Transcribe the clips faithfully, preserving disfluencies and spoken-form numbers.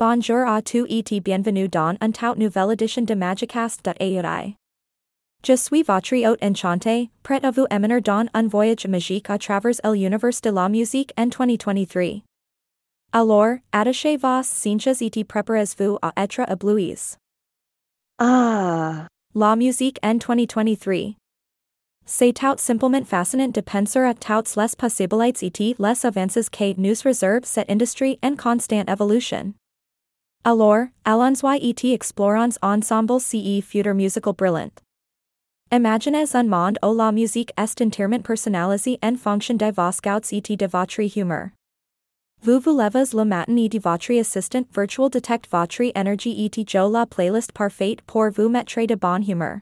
Bonjour à tous et bienvenue dans une toute nouvelle édition de Magicast dot A I. Je suis votre hôte enchanté, prêt à vous emmener dans un voyage magique à travers l'univers de la musique en twenty twenty-three. Alors, attachez vos ceintures et préparez-vous à être éblouis. Ah! La musique en twenty twenty-three. C'est tout simplement fascinant de penser à toutes les possibilités et les avances que nous réserve cette industrie en constante évolution. Alors, allons-y et explorons ensemble ce futur musical brillant. Imaginez un monde où la musique est entièrement personnalisée en fonction de vos goûts et de votre humeur. Vous vous levez le matin et votre assistant virtuel détecte votre énergie et joue la playlist parfaite pour vous mettre de bonne humeur.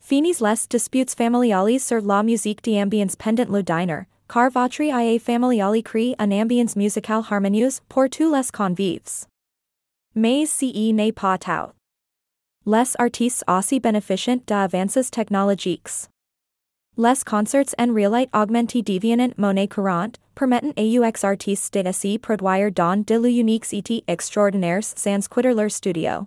Finis les disputes familiales sur la musique d'ambiance pendant le dîner, car votre I A familiale crée une ambiance musicale harmonieuse pour tous les convives. Mais ce n'est pas tout. Les artistes aussi bénéficient d'avances technologiques. Les concerts en réalité augmentée deviennent monnaie courante, permettant aux artistes de se produire dans de l'unique et extraordinaire sans quitter leur studio.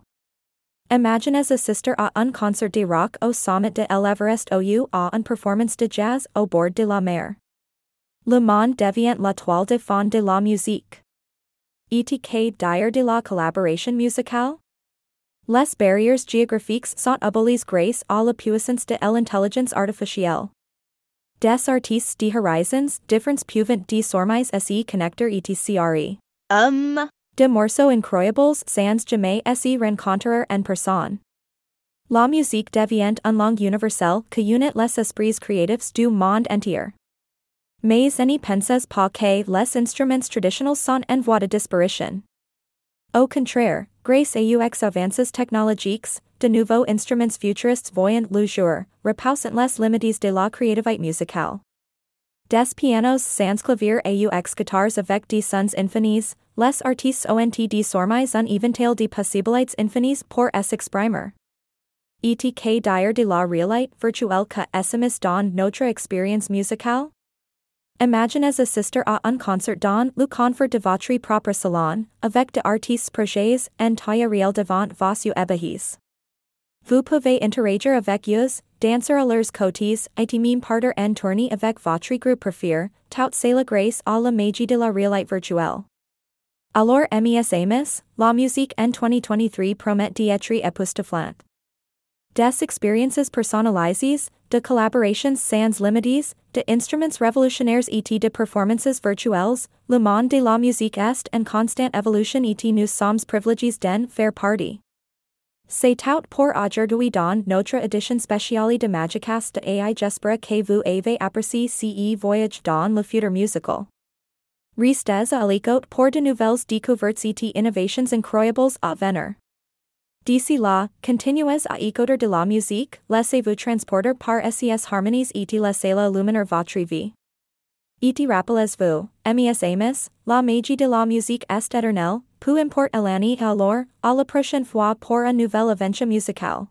Imaginez assister à un concert de rock au sommet de l'Everest ou à une performance de jazz au bord de la mer. Le monde devient la toile de fond de la musique. Et que dire de la collaboration musicale? Les barrières géographiques sont abolies grâce à la puissance de l'intelligence artificielle. Des artistes de horizons differents peuvent désormais se connecter et se Um. de morceaux incroyables sans jamais se rencontrer en personne. La musique devient un langue universelle qui unit les esprits créatifs du monde entier. Mais ne pensez pas que les instruments traditionnels sont en voie de disparition. Au contraire, grâce aux avances technologiques, de nouveaux instruments futuristes voient le jour, repoussant les limites de la créativité musicale. Des pianos sans clavier et aux guitares avec des sons infinies, les artistes ont désormais un éventail de possibilités infinies pour s'exprimer. Et que dire de la réalité virtuelle que sommes dans notre expérience musicale? Imaginez assister à un concert dans le confort de votre propre salon, avec des artistes proches en taille réelle devant vos yeux ébahis. Vous pouvez interagir avec eux, danser à leurs côtés et même partir en tournée avec votre groupe préféré, tout cela grâce à la magie de la réalité virtuelle. Alors mes amis, la musique en twenty twenty-three promet d'être époustouflante. Des expériences personnalisées, de collaborations sans limites, de instruments révolutionnaires et de performances virtuelles, le monde de la musique est en constante évolution et nous sommes privilégiés d'en faire partie. C'est tout pour aujourd'hui dans notre édition spéciale de Magicast dot A I. J'espère que vous avez apprécié ce voyage dans le futur musical. Restez à l'écoute pour de nouvelles découvertes et innovations incroyables à venir. D'ici là, continuez à écouter de la musique, laissez-vous transporter par ces harmonies et laissez-la illuminer votre vie. Et rappelez-vous, mes amis, la magie de la musique est éternelle, peu importe l'année, alors, à la prochaine fois pour un nouvel aventure musical.